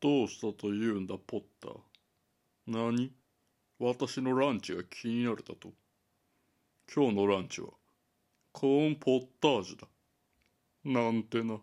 どうしたというんだポッター。何？私のランチが気になるだと。今日のランチはコーンポッタージュだ。なんてな。